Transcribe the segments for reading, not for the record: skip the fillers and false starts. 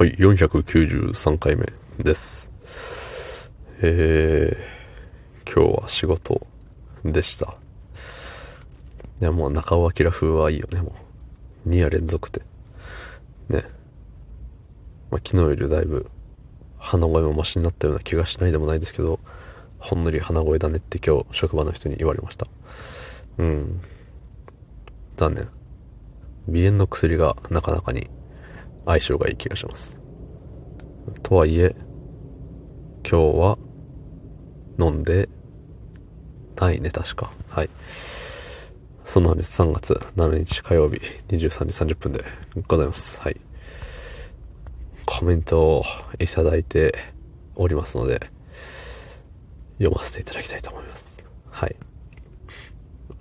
はい、493回目です。今日は仕事でした。いや、もう中尾明風はいいよね、もう。2夜連続で。ね。まあ、昨日よりだいぶ鼻声もマシになったような気がしないでもないですけど、ほんのり鼻声だねって今日職場の人に言われました。うん。残念。鼻炎の薬がなかなかに相性がいい気がします。とはいえ今日は飲んでないね、確か。はい、そんなです。3月7日火曜日23時30分でございます。はい、コメントをいただいておりますので読ませていただきたいと思います。はい、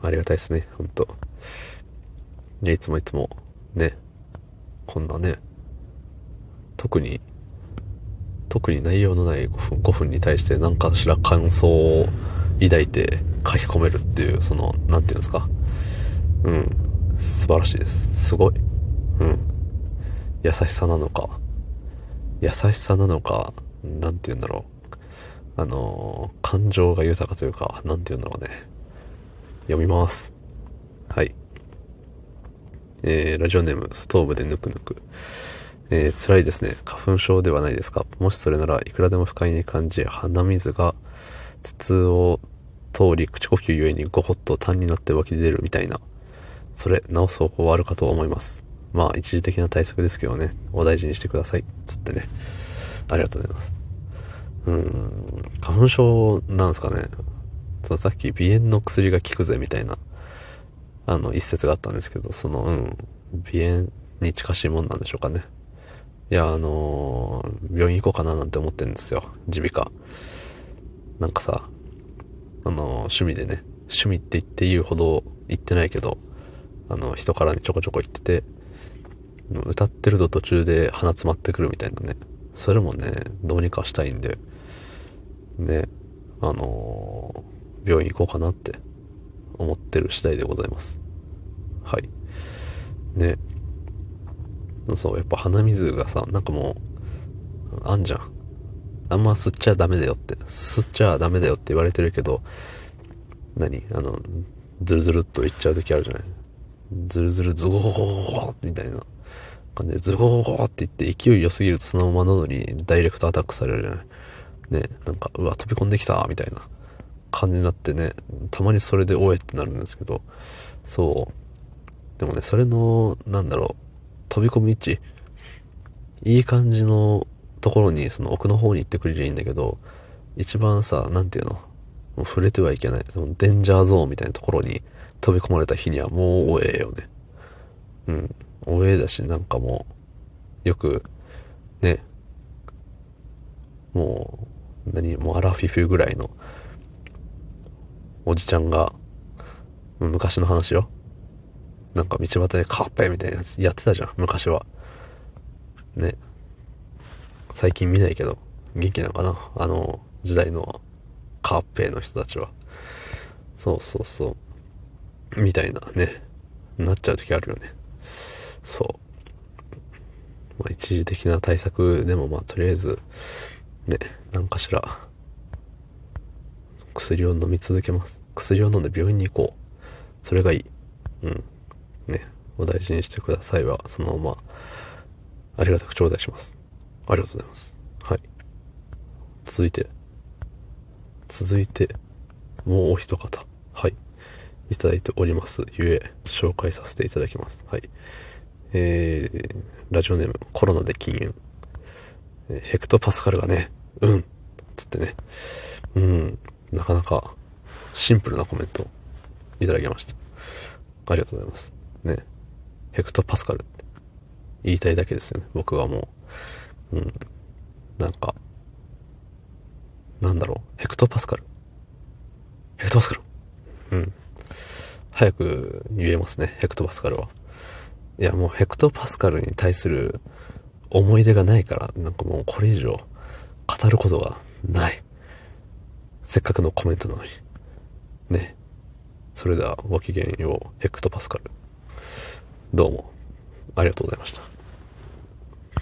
ありがたいですね、ほんと。いつもいつもね、こんなね、特に内容のない5分に対して何かしら感想を抱いて書き込めるっていう、その、なんていうんですか。うん。素晴らしいです。すごい。うん。優しさなのか、なんていうんだろう。感情が豊かというか、なんていうんだろうね。読みます。はい。ラジオネームストーブでぬくぬく、辛いですね。花粉症ではないですか？もしそれならいくらでも不快に感じ、鼻水が筒を通り口呼吸ゆえにゴホッと痰になって湧き出るみたいな。それ治す方法はあるかと思います。まあ一時的な対策ですけどね、お大事にしてくださいつってね。ありがとうございます。花粉症なんですかね。そのさっき鼻炎の薬が効くぜみたいな一節があったんですけど、その、鼻炎に近しいもんなんでしょうかね。いや、病院行こうかななんて思ってるんですよ。耳鼻科。なんかさ、趣味でね、趣味って言って言うほど行ってないけど、人からね、ちょこちょこ行ってて、歌ってると途中で鼻詰まってくるみたいなね。それもね、どうにかしたいんで、ね、病院行こうかなって思ってる次第でございます。はい、ね、そう、やっぱ鼻水がさ、なんかもうあんじゃん、あんま吸っちゃダメだよって言われてるけど、ズルズルっといっちゃう時あるじゃない。ズルズルズゴーみたいな感じでズゴーっていって勢い良すぎるとそのまま喉にダイレクトアタックされるじゃない。ね、なんかうわ飛び込んできたみたいな感じになってね、たまにそれでおえってなるんですけど、そうでもね、それのなんだろう、飛び込み位置いい感じのところに、その奥の方に行ってくれりゃいいんだけど、一番さ、なんていうの、もう触れてはいけないそのデンジャーゾーンみたいなところに飛び込まれた日にはもうおえよね。おえだし、なんかもうよくね、もうアラフィフぐらいのおじちゃんが、昔の話よ、なんか道端でカッペみたいなやつやってたじゃん、昔はね。最近見ないけど元気なのかな、あの時代のカッペの人たちは。そうみたいなね、なっちゃう時あるよね。そう、一時的な対策でも、とりあえずね、なんかしら薬を飲み続けます。薬を飲んで病院に行こう、それがいい。ね、お大事にしてくださいはそのままありがたく頂戴します。ありがとうございます。はい、続いてもうお一方、はい、いただいておりますゆえ紹介させていただきます。はい、ラジオネームコロナで禁煙、ヘクトパスカルがね、つってね、なかなかシンプルなコメントをいただきました。ありがとうございます。ね、ヘクトパスカルって言いたいだけですよね、僕はもう。なんか、なんだろう、ヘクトパスカル。早く言えますね、ヘクトパスカルは。いや、もうヘクトパスカルに対する思い出がないから、なんかもうこれ以上語ることがない。せっかくのコメントなのにね。それではごきげんよう、ヘクトパスカル。どうもありがとうございました。